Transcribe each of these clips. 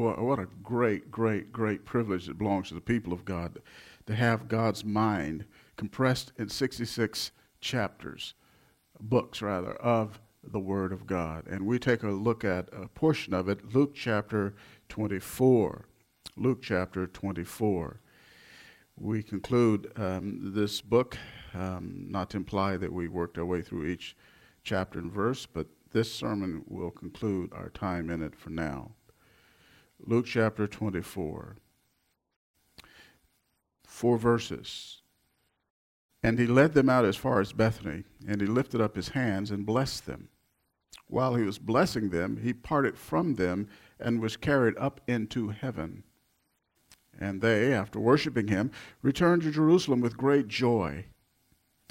What a great, great, great privilege it belongs to the people of God to have God's mind compressed in 66 chapters, books rather, of the Word of God. And we take a look at a portion of it, Luke chapter 24. Luke chapter 24. We conclude this book, not to imply that we worked our way through each chapter and verse, but this sermon will conclude our time in it for now. Luke chapter 24, 4 verses. And he led them out as far as Bethany, and he lifted up his hands and blessed them. While he was blessing them, he parted from them and was carried up into heaven. And they, after worshiping him, returned to Jerusalem with great joy,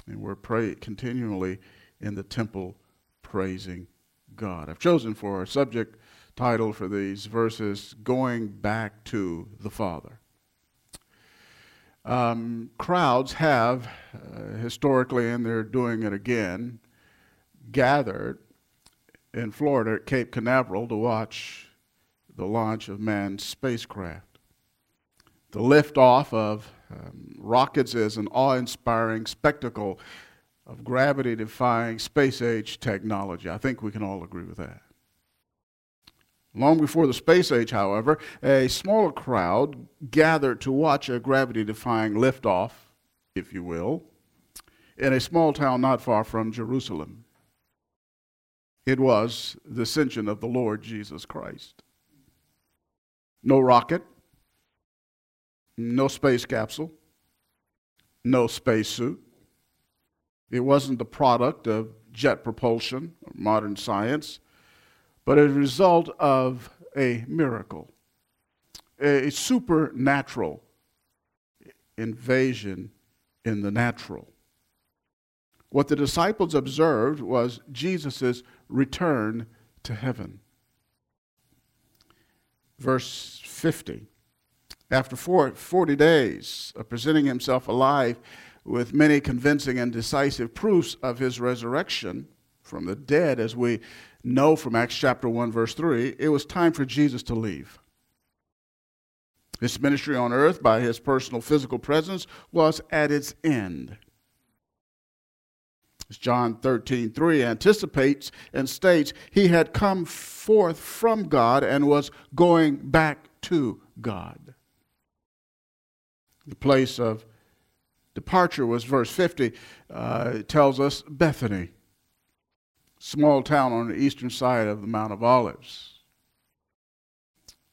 and were continually in the temple praising God. I've chosen for our subject title for these verses, Going Back to the Father. Crowds have, historically, and they're doing it again, gathered in Florida at Cape Canaveral to watch the launch of manned spacecraft. The liftoff of rockets is an awe-inspiring spectacle of gravity-defying space-age technology. I think we can all agree with that. Long before the space age, however, a smaller crowd gathered to watch a gravity-defying liftoff, if you will, in a small town not far from Jerusalem. It was the ascension of the Lord Jesus Christ. No rocket, no space capsule, no spacesuit. It wasn't the product of jet propulsion or modern science, but a result of a miracle, a supernatural invasion in the natural. What the disciples observed was Jesus' return to heaven. Verse 50, after 40 days of presenting himself alive with many convincing and decisive proofs of his resurrection from the dead, as we know from Acts chapter 1, verse 3, it was time for Jesus to leave. His ministry on earth by his personal physical presence was at its end. As John 13:3 anticipates and states, he had come forth from God and was going back to God. The place of departure was verse 50. It tells us Bethany. Small town on the eastern side of the Mount of Olives.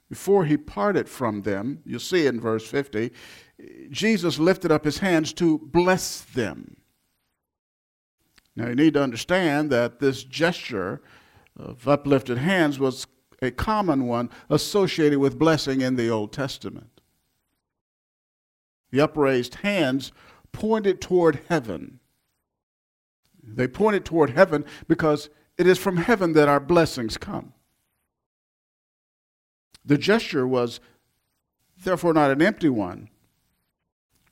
Before he parted from them, you'll see in verse 50, Jesus lifted up his hands to bless them. Now you need to understand that this gesture of uplifted hands was a common one associated with blessing in the Old Testament. The upraised hands pointed toward heaven. They pointed toward heaven because it is from heaven that our blessings come. The gesture was therefore not an empty one.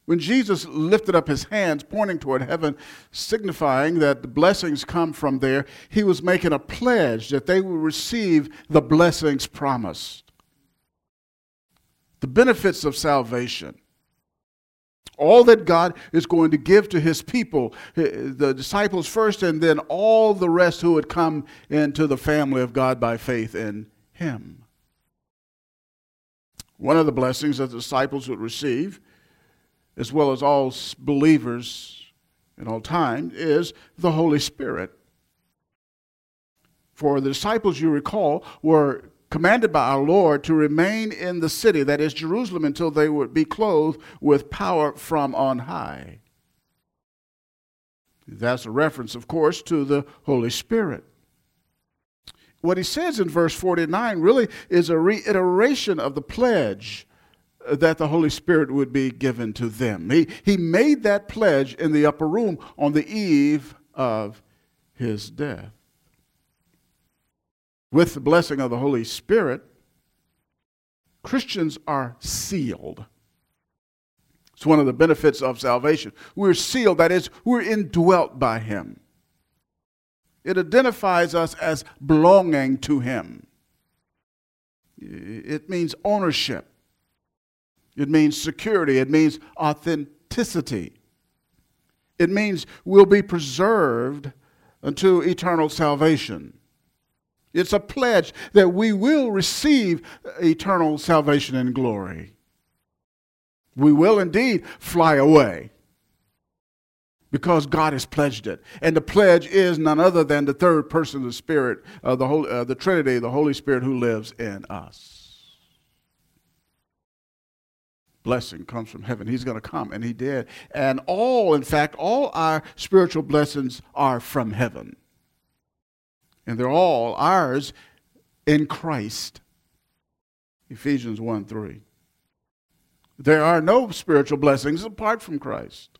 When Jesus lifted up his hands, pointing toward heaven, signifying that the blessings come from there, he was making a pledge that they will receive the blessings promised. The benefits of salvation. All that God is going to give to his people, the disciples first, and then all the rest who would come into the family of God by faith in him. One of the blessings that the disciples would receive, as well as all believers in all time, is the Holy Spirit. For the disciples, you recall, were commanded by our Lord to remain in the city, that is Jerusalem, until they would be clothed with power from on high. That's a reference, of course, to the Holy Spirit. What he says in verse 49 really is a reiteration of the pledge that the Holy Spirit would be given to them. He made that pledge in the upper room on the eve of his death. With the blessing of the Holy Spirit, Christians are sealed. It's one of the benefits of salvation. We're sealed, that is, we're indwelt by him. It identifies us as belonging to him. It means ownership. It means security. It means authenticity. It means we'll be preserved unto eternal salvation. It's a pledge that we will receive eternal salvation and glory. We will indeed fly away because God has pledged it. And the pledge is none other than the third person of the Spirit, the Trinity, the Holy Spirit who lives in us. Blessing comes from heaven. He's going to come, and he did. And all our spiritual blessings are from heaven. And they're all ours in Christ. Ephesians 1:3. There are no spiritual blessings apart from Christ.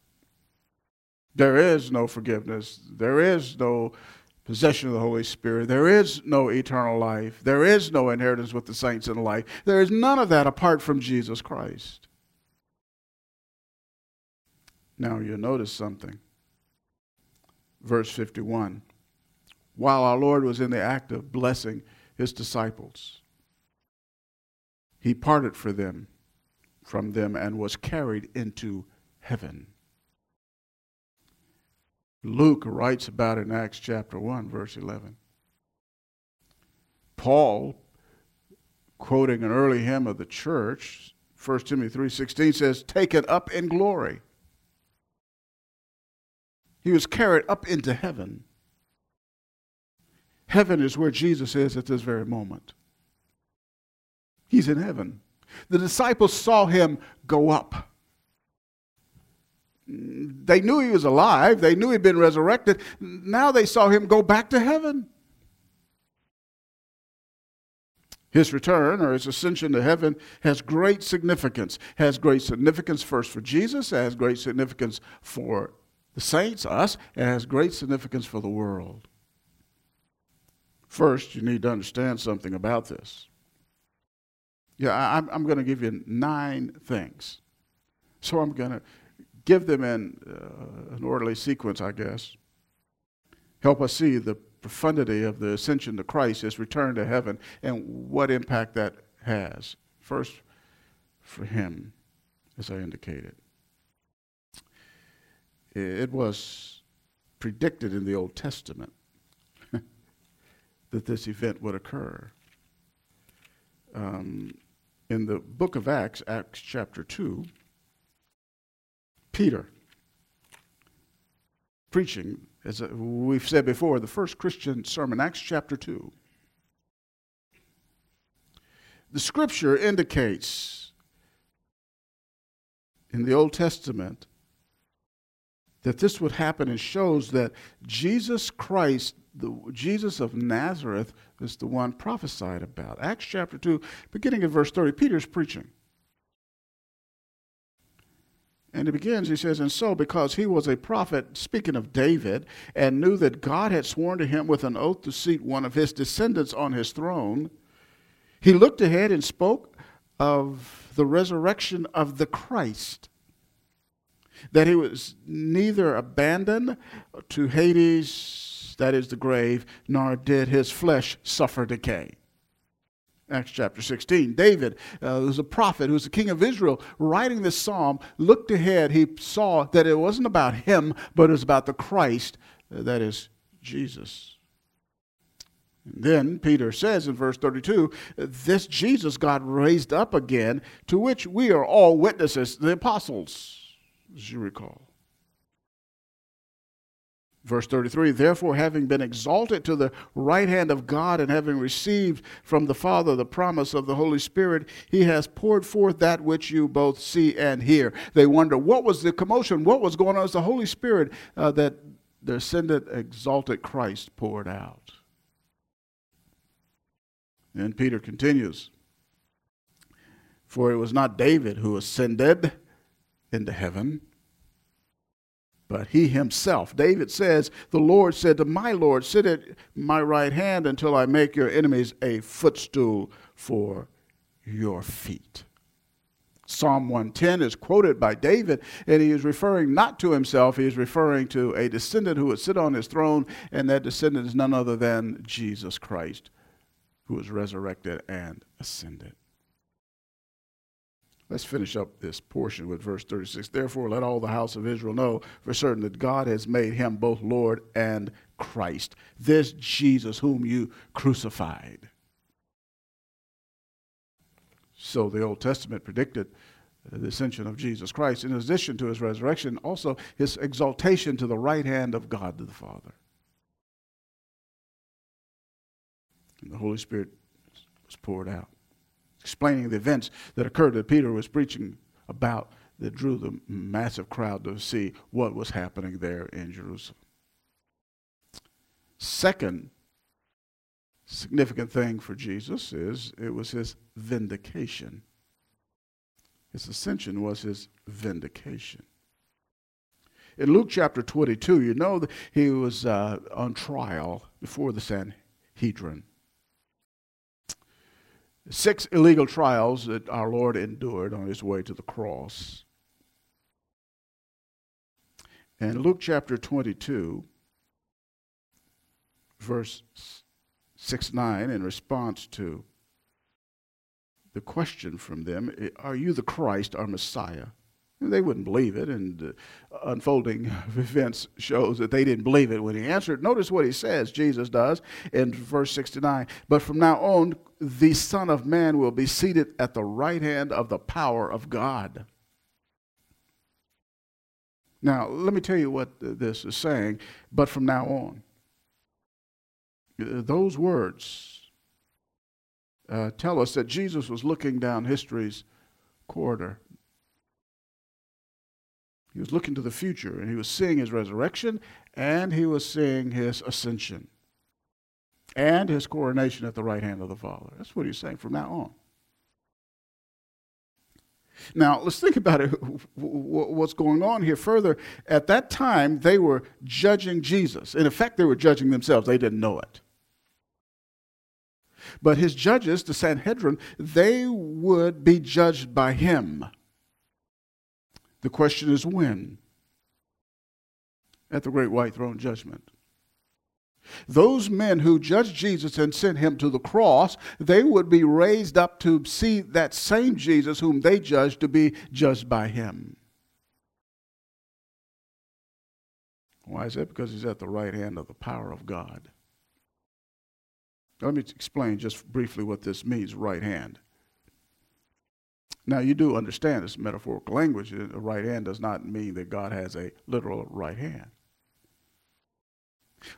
There is no forgiveness. There is no possession of the Holy Spirit. There is no eternal life. There is no inheritance with the saints in life. There is none of that apart from Jesus Christ. Now you'll notice something. Verse 51. While our Lord was in the act of blessing his disciples, he parted from them and was carried into heaven. Luke writes about it in Acts chapter 1, verse 11. Paul, quoting an early hymn of the church, 1 Timothy 3:16 says, taken up in glory. He was carried up into heaven. Heaven is where Jesus is at this very moment. He's in heaven. The disciples saw him go up. They knew he was alive. They knew he'd been resurrected. Now they saw him go back to heaven. His return, or his ascension to heaven, has great significance. Has great significance first for Jesus. Has great significance for the saints, us. And has great significance for the world. First, you need to understand something about this. Yeah, I'm going to give you 9 things. So I'm going to give them in an orderly sequence, I guess. Help us see the profundity of the ascension to Christ, his return to heaven, and what impact that has. First, for him, as I indicated. It was predicted in the Old Testament that this event would occur. In the book of Acts, Acts chapter 2, Peter, preaching, as we've said before, the first Christian sermon, Acts chapter 2. The scripture indicates in the Old Testament that this would happen and shows that Jesus Christ, the Jesus of Nazareth, is the one prophesied about. Acts chapter 2, beginning in verse 30, Peter's preaching. And it begins, he says, and so because he was a prophet, speaking of David, and knew that God had sworn to him with an oath to seat one of his descendants on his throne, he looked ahead and spoke of the resurrection of the Christ, that he was neither abandoned to Hades, that is the grave, nor did his flesh suffer decay. Acts chapter 16. David, who's a prophet, who's the king of Israel, writing this psalm, looked ahead. He saw that it wasn't about him, but it was about the Christ, that is Jesus. And then Peter says in verse 32, this Jesus God raised up again, to which we are all witnesses, the apostles, as you recall. Verse 33, therefore, having been exalted to the right hand of God and having received from the Father the promise of the Holy Spirit, he has poured forth that which you both see and hear. They wonder, what was the commotion? What was going on? It was the Holy Spirit that the ascended, exalted Christ poured out. And Peter continues, for it was not David who ascended into heaven, but he himself. David says, the Lord said to my Lord, sit at my right hand until I make your enemies a footstool for your feet. Psalm 110 is quoted by David, and he is referring not to himself, he is referring to a descendant who would sit on his throne, and that descendant is none other than Jesus Christ, who was resurrected and ascended. Let's finish up this portion with verse 36. Therefore, let all the house of Israel know for certain that God has made him both Lord and Christ, this Jesus whom you crucified. So the Old Testament predicted the ascension of Jesus Christ, in addition to his resurrection, also his exaltation to the right hand of God the Father. And the Holy Spirit was poured out, explaining the events that occurred that Peter was preaching about that drew the massive crowd to see what was happening there in Jerusalem. Second significant thing for Jesus is it was his vindication. His ascension was his vindication. In Luke chapter 22, you know that he was on trial before the Sanhedrin. 6 illegal trials that our Lord endured on his way to the cross. And Luke chapter 22, verse 6-9, in response to the question from them, are you the Christ, our Messiah? And they wouldn't believe it, and unfolding events shows that they didn't believe it when he answered. Notice what he says, Jesus does, in verse 69, but from now on, the Son of Man will be seated at the right hand of the power of God. Now, let me tell you what this is saying, but from now on. Those words tell us that Jesus was looking down history's corridor. He was looking to the future, and he was seeing his resurrection, and he was seeing his ascension, and his coronation at the right hand of the Father. That's what he's saying from now on. Now, let's think about it, what's going on here further. At that time, they were judging Jesus. In effect, they were judging themselves. They didn't know it. But his judges, the Sanhedrin, they would be judged by him. The question is when? At the great white throne judgment. Those men who judged Jesus and sent him to the cross, they would be raised up to see that same Jesus whom they judged to be judged by him. Why is that? Because he's at the right hand of the power of God. Let me explain just briefly what this means, right hand. Now, you do understand this metaphorical language. A right hand does not mean that God has a literal right hand.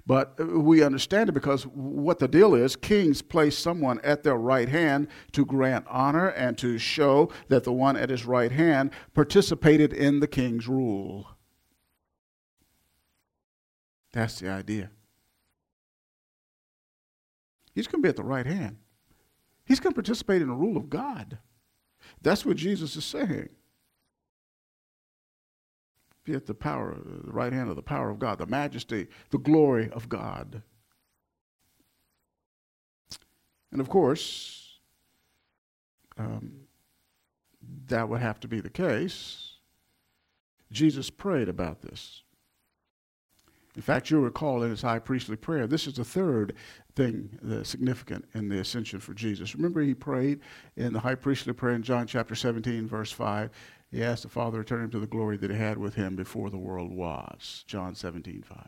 But we understand it because what the deal is, kings place someone at their right hand to grant honor and to show that the one at his right hand participated in the king's rule. That's the idea. He's going to be at the right hand. He's going to participate in the rule of God. That's what Jesus is saying. Be at the right hand of the power of God, the majesty, the glory of God. And of course, that would have to be the case. Jesus prayed about this. In fact, you'll recall in his high priestly prayer, this is the third thing significant in the ascension for Jesus. Remember, he prayed in the high priestly prayer in John chapter 17, verse 5. He asked the Father to return him to the glory that he had with him before the world was. John 17, 5.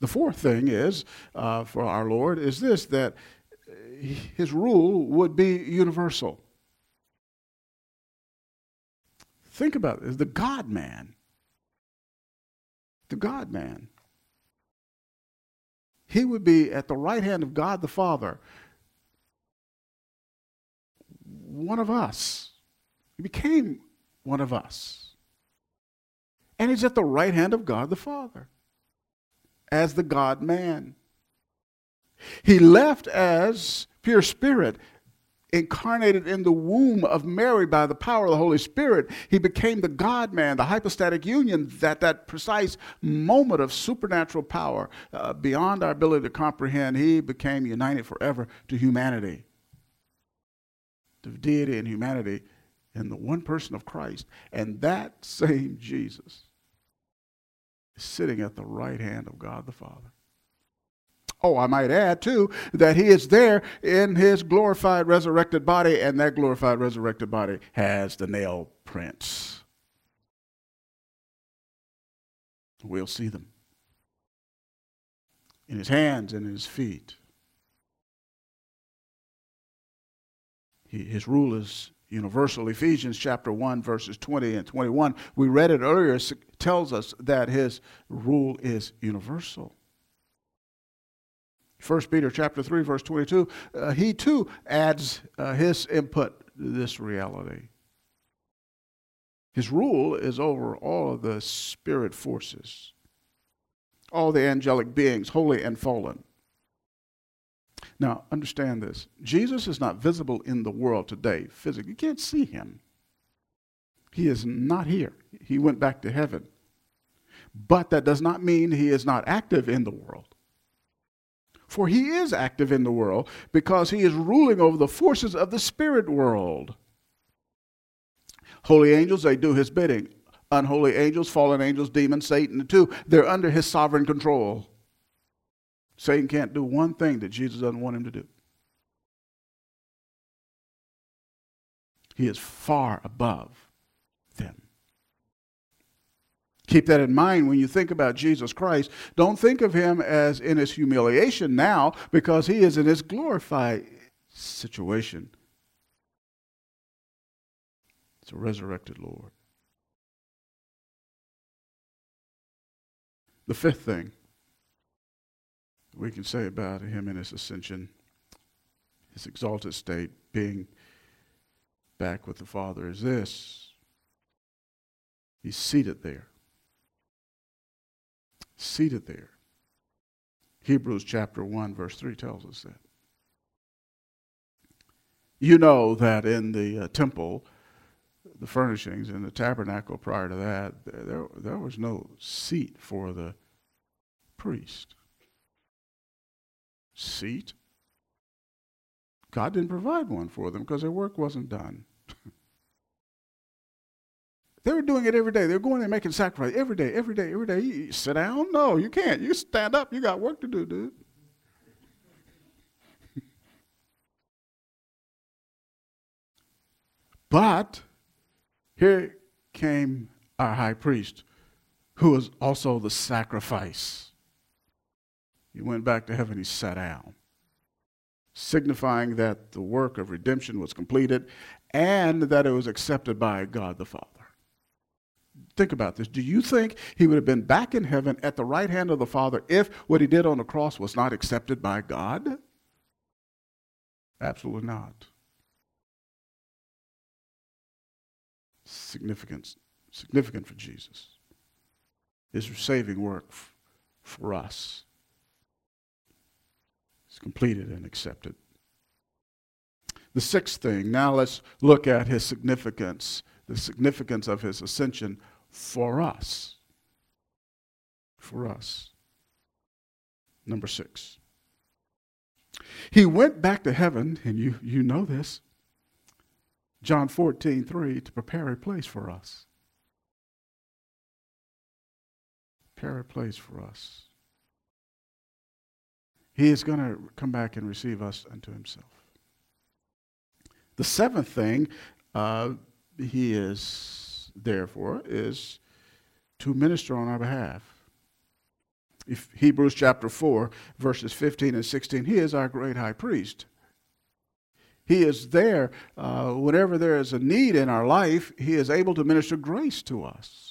The fourth thing is, for our Lord, is this, that his rule would be universal. Think about this, the God-man. The God-man. He would be at the right hand of God the Father. One of us. He became one of us. And he's at the right hand of God the Father as the God-man. He left as pure spirit, incarnated in the womb of Mary by the power of the Holy Spirit. He became the God-man, the hypostatic union, that precise moment of supernatural power beyond our ability to comprehend. He became united forever to humanity, to deity and humanity in the one person of Christ. And that same Jesus is sitting at the right hand of God the Father. Oh, I might add, too, that he is there in his glorified, resurrected body, and that glorified, resurrected body has the nail prints. We'll see them in his hands and his feet. His rule is universal. Ephesians chapter 1, verses 20 and 21, we read it earlier, tells us that his rule is universal. 1 Peter chapter 3, verse 22, he too adds his input to this reality. His rule is over all of the spirit forces, all the angelic beings, holy and fallen. Now, understand this. Jesus is not visible in the world today physically. You can't see him. He is not here. He went back to heaven. But that does not mean he is not active in the world. For he is active in the world because he is ruling over the forces of the spirit world. Holy angels, they do his bidding. Unholy angels, fallen angels, demons, Satan too, they're under his sovereign control. Satan can't do one thing that Jesus doesn't want him to do. He is far above them. Keep that in mind when you think about Jesus Christ. Don't think of him as in his humiliation now, because he is in his glorified situation. It's a resurrected Lord. The fifth thing we can say about him in his ascension, his exalted state, being back with the Father, is this: he's seated there. Seated there. Hebrews chapter 1, verse 3 tells us that. You know that in the temple, the furnishings in the tabernacle prior to that, there was no seat for the priest. Seat? God didn't provide one for them because their work wasn't done. They were doing it every day. They were going there making sacrifice every day. You sit down? No, you can't. You stand up. You got work to do, dude. But here came our high priest, who was also the sacrifice. He went back to heaven, he sat down, signifying that the work of redemption was completed and that it was accepted by God the Father. Think about this. Do you think he would have been back in heaven at the right hand of the Father if what he did on the cross was not accepted by God? Absolutely not. Significant for Jesus. His saving work for us. It's completed and accepted. The sixth thing, now let's look at his significance, the significance of his ascension for us. For us. Number 6. He went back to heaven, and you know this, John 14:3, to prepare a place for us. Prepare a place for us. He is going to come back and receive us unto himself. The seventh thing he is, therefore, is to minister on our behalf. If Hebrews chapter 4, verses 15 and 16, he is our great high priest. He is there. Whenever there is a need in our life, he is able to minister grace to us.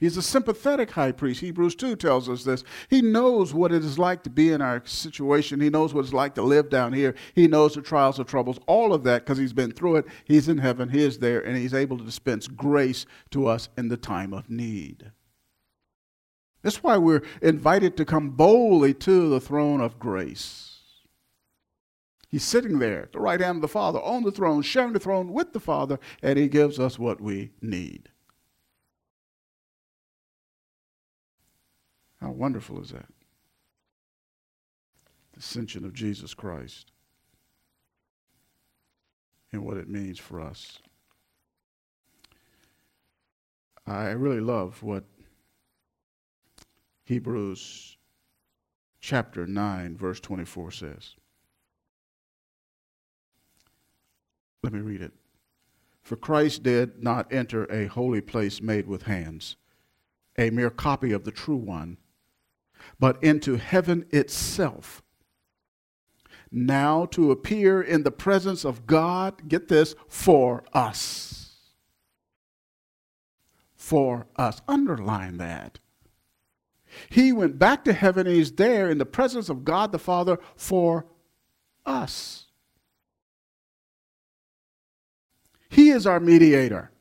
He's a sympathetic high priest. Hebrews 2 tells us this. He knows what it is like to be in our situation. He knows what it's like to live down here. He knows the trials and troubles, all of that, because he's been through it. He's in heaven. He is there, and he's able to dispense grace to us in the time of need. That's why we're invited to come boldly to the throne of grace. He's sitting there at the right hand of the Father, on the throne, sharing the throne with the Father, and he gives us what we need. How wonderful is that? The ascension of Jesus Christ and what it means for us. I really love what Hebrews chapter 9, verse 24 says. Let me read it. For Christ did not enter a holy place made with hands, a mere copy of the true one, but into heaven itself, now to appear in the presence of God, get this, for us. For us. Underline that. He went back to heaven and he's there in the presence of God the Father for us. He is our mediator.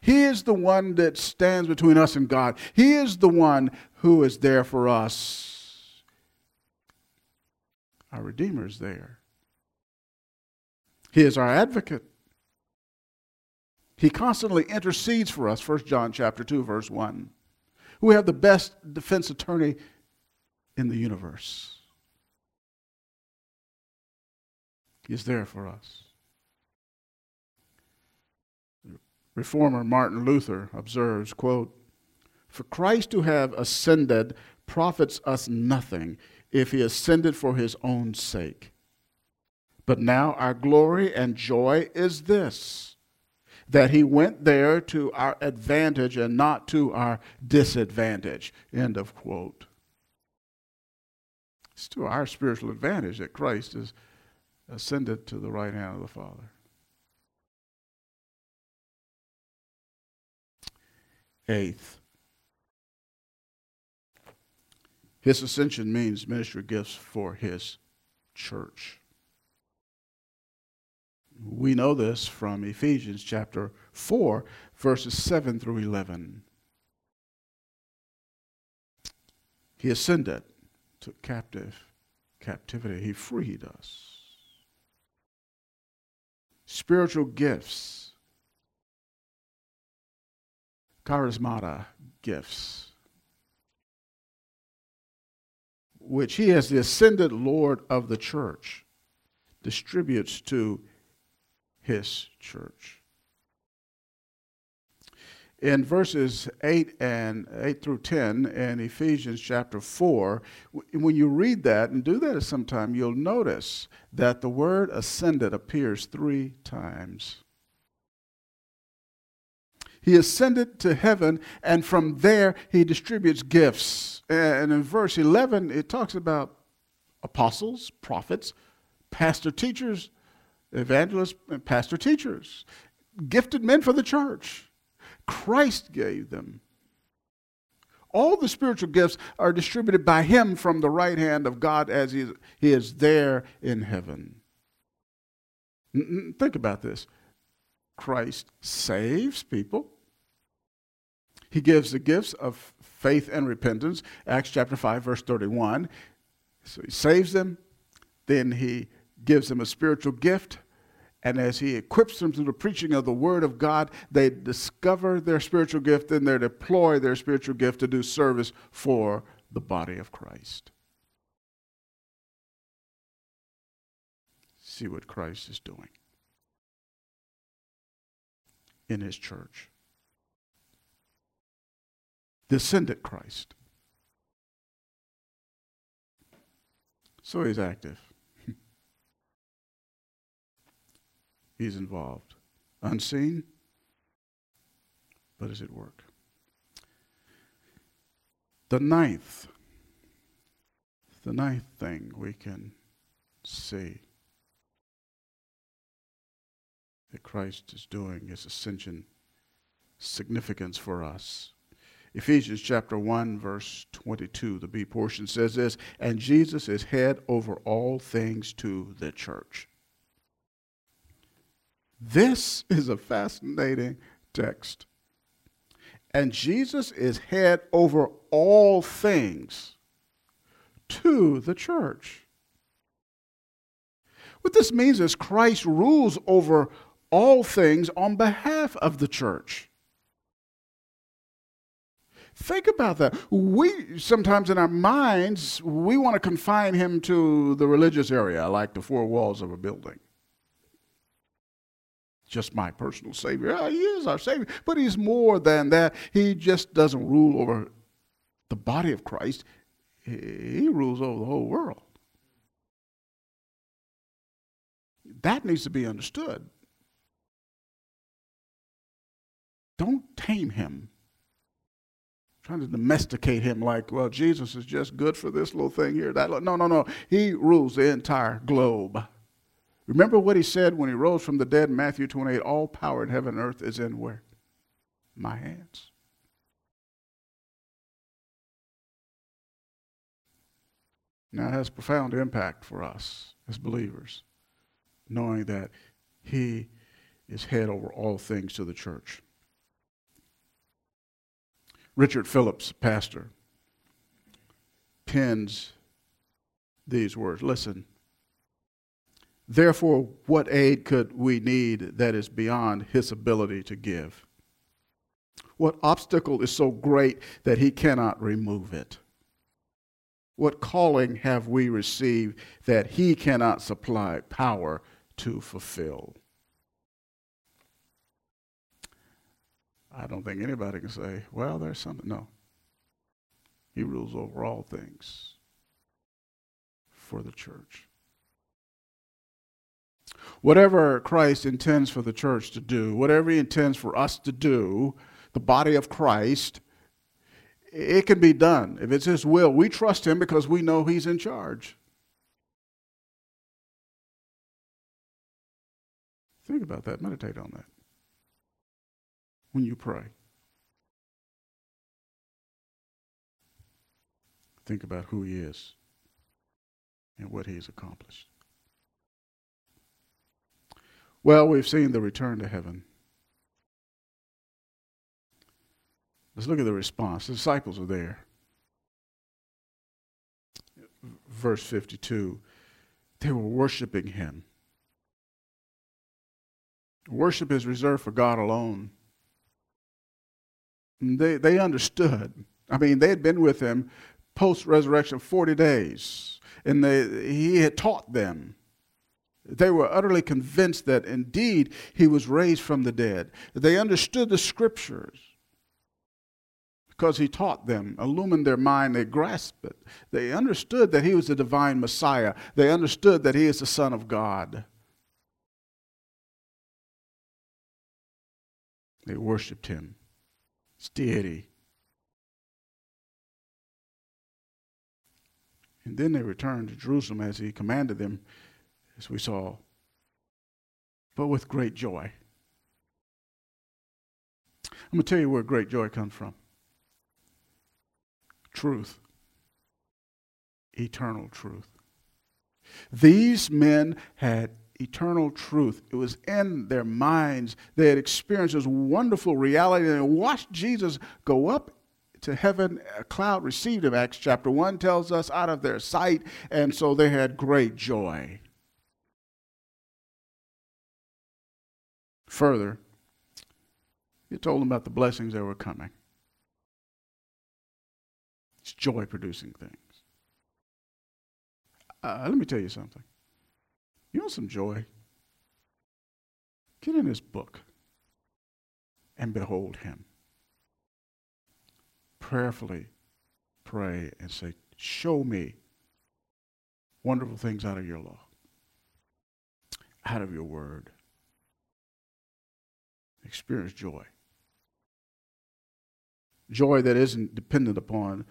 He is the one that stands between us and God. He is the one who is there for us. Our Redeemer is there. He is our advocate. He constantly intercedes for us, 1 John chapter 2, verse 1. We have the best defense attorney in the universe. He is there for us. Reformer Martin Luther observes, quote, "For Christ to have ascended profits us nothing if he ascended for his own sake. But now our glory and joy is this, that he went there to our advantage and not to our disadvantage." End of quote. It's to our spiritual advantage that Christ is ascended to the right hand of the Father. Eighth, his ascension means ministry gifts for his church. We know this from Ephesians chapter 4, verses 7 through 11. He ascended, took captivity. He freed us. Spiritual gifts. Charismata gifts, which he, as the ascended Lord of the church, distributes to his church. In verses 8 through 10 in Ephesians chapter 4, when you read that and do that sometime, you'll notice that the word ascended appears 3 times. He ascended to heaven, and from there he distributes gifts. And in verse 11, it talks about apostles, prophets, pastor teachers, evangelists, and pastor teachers, gifted men for the church. Christ gave them. All the spiritual gifts are distributed by him from the right hand of God as he is there in heaven. Think about this. Christ saves people. He gives the gifts of faith and repentance, Acts chapter 5, verse 31. So he saves them, then he gives them a spiritual gift, and as he equips them through the preaching of the word of God, they discover their spiritual gift, and they deploy their spiritual gift to do service for the body of Christ. See what Christ is doing in his church. The ascended Christ. So he's active. He's involved. Unseen, but is at work. The ninth thing we can see that Christ is doing, his ascension significance for us. Ephesians chapter 1, verse 22, the B portion says this, "And Jesus is head over all things to the church." This is a fascinating text. And Jesus is head over all things to the church. What this means is Christ rules over all things on behalf of the church. Think about that. We sometimes in our minds, we want to confine him to the religious area, like the 4 walls of a building. Just my personal Savior. He is our Savior, but he's more than that. He just doesn't rule over the body of Christ. He rules over the whole world. That needs to be understood. Don't tame him. Trying to domesticate him like, well, Jesus is just good for this little thing here. That no, no, no. He rules the entire globe. Remember what he said when he rose from the dead in Matthew 28, all power in heaven and earth is in where? My hands. Now, it has a profound impact for us as believers, knowing that he is head over all things to the church. Richard Phillips, pastor, pens these words. Listen. Therefore, what aid could we need that is beyond his ability to give? What obstacle is so great that he cannot remove it? What calling have we received that he cannot supply power to fulfill? I don't think anybody can say, well, there's something. No. He rules over all things for the church. Whatever Christ intends for the church to do, whatever he intends for us to do, the body of Christ, it can be done. If it's his will, we trust him because we know he's in charge. Think about that. Meditate on that when you pray. Think about who he is and what he's accomplished. Well, we've seen the return to heaven. Let's look at the response. The disciples are there. Verse 52, they were worshiping him. Worship is reserved for God alone. They understood. I mean, they had been with him post-resurrection 40 days, and he had taught them. They were utterly convinced that indeed he was raised from the dead. They understood the scriptures because he taught them, illumined their mind, they grasped it. They understood that he was the divine Messiah. They understood that he is the Son of God. They worshiped him. It's deity. And then they returned to Jerusalem as he commanded them, as we saw, but with great joy. I'm going to tell you where great joy comes from. Truth. Eternal truth. These men had eternal truth. It was in their minds. They had experienced this wonderful reality and watched Jesus go up to heaven. A cloud received him, Acts chapter 1 tells us, out of their sight, and so they had great joy. Further, he told them about the blessings that were coming. It's joy-producing things. Let me tell you something. You want some joy? Get in his book and behold him. Prayerfully pray and say, show me wonderful things out of your law, out of your word. Experience joy. Joy that isn't dependent upon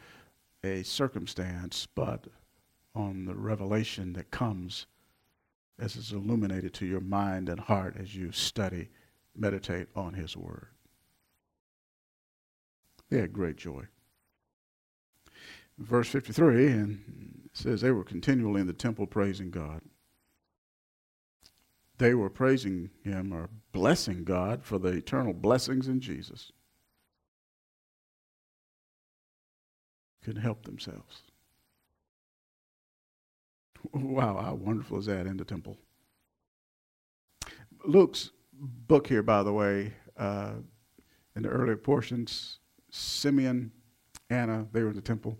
a circumstance, but on the revelation that comes as it's illuminated to your mind and heart as you study, meditate on his word. They had great joy. Verse 53, and it says they were continually in the temple praising God. They were praising him or blessing God for the eternal blessings in Jesus. Couldn't help themselves. Wow, how wonderful is that in the temple? Luke's book here, by the way, in the earlier portions, Simeon, Anna, they were in the temple.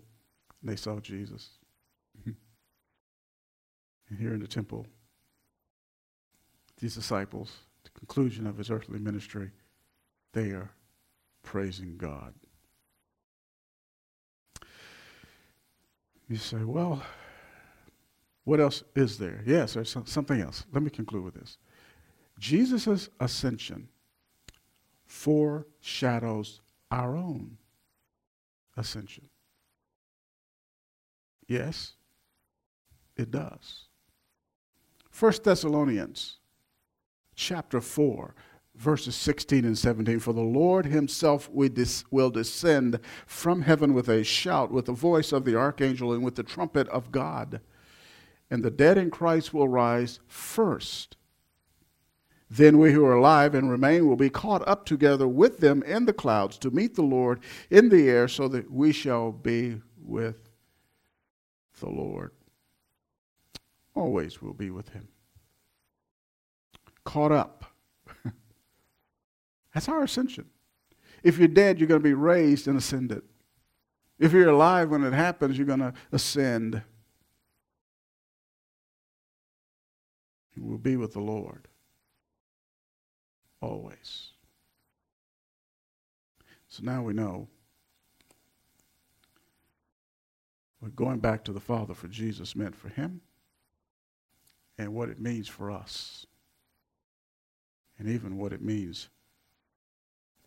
And they saw Jesus. And here in the temple, these disciples, the conclusion of his earthly ministry, they are praising God. You say, well, what else is there? Yes, there's something else. Let me conclude with this. Jesus' ascension foreshadows our own ascension. Yes, it does. 1 Thessalonians chapter 4, verses 16 and 17, for the Lord himself will descend from heaven with a shout, with the voice of the archangel, and with the trumpet of God. And the dead in Christ will rise first. Then we who are alive and remain will be caught up together with them in the clouds to meet the Lord in the air, so that we shall be with the Lord. Always will be with him. Caught up. That's our ascension. If you're dead, you're going to be raised and ascended. If you're alive when it happens, you're going to ascend. You will be with the Lord. Always. So now we know we're going back to the Father for Jesus meant for him and what it means for us, and even what it means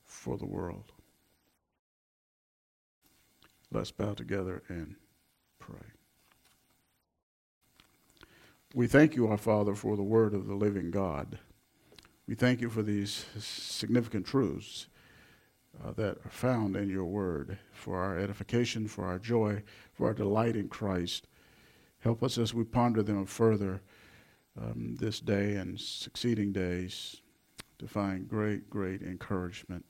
for the world. Let's bow together and pray. We thank you, our Father, for the word of the living God. We thank you for these significant truths that are found in your word, for our edification, for our joy, for our delight in Christ. Help us as we ponder them further this day and succeeding days to find great, great encouragement.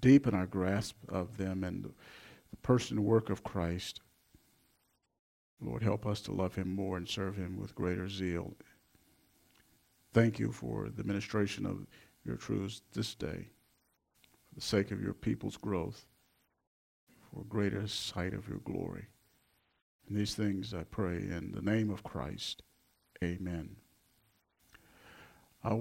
Deepen our grasp of them and the person and work of Christ. Lord, help us to love him more and serve him with greater zeal. Thank you for the ministration of your truths this day, for the sake of your people's growth, for greater sight of your glory. And these things I pray in the name of Christ. Amen.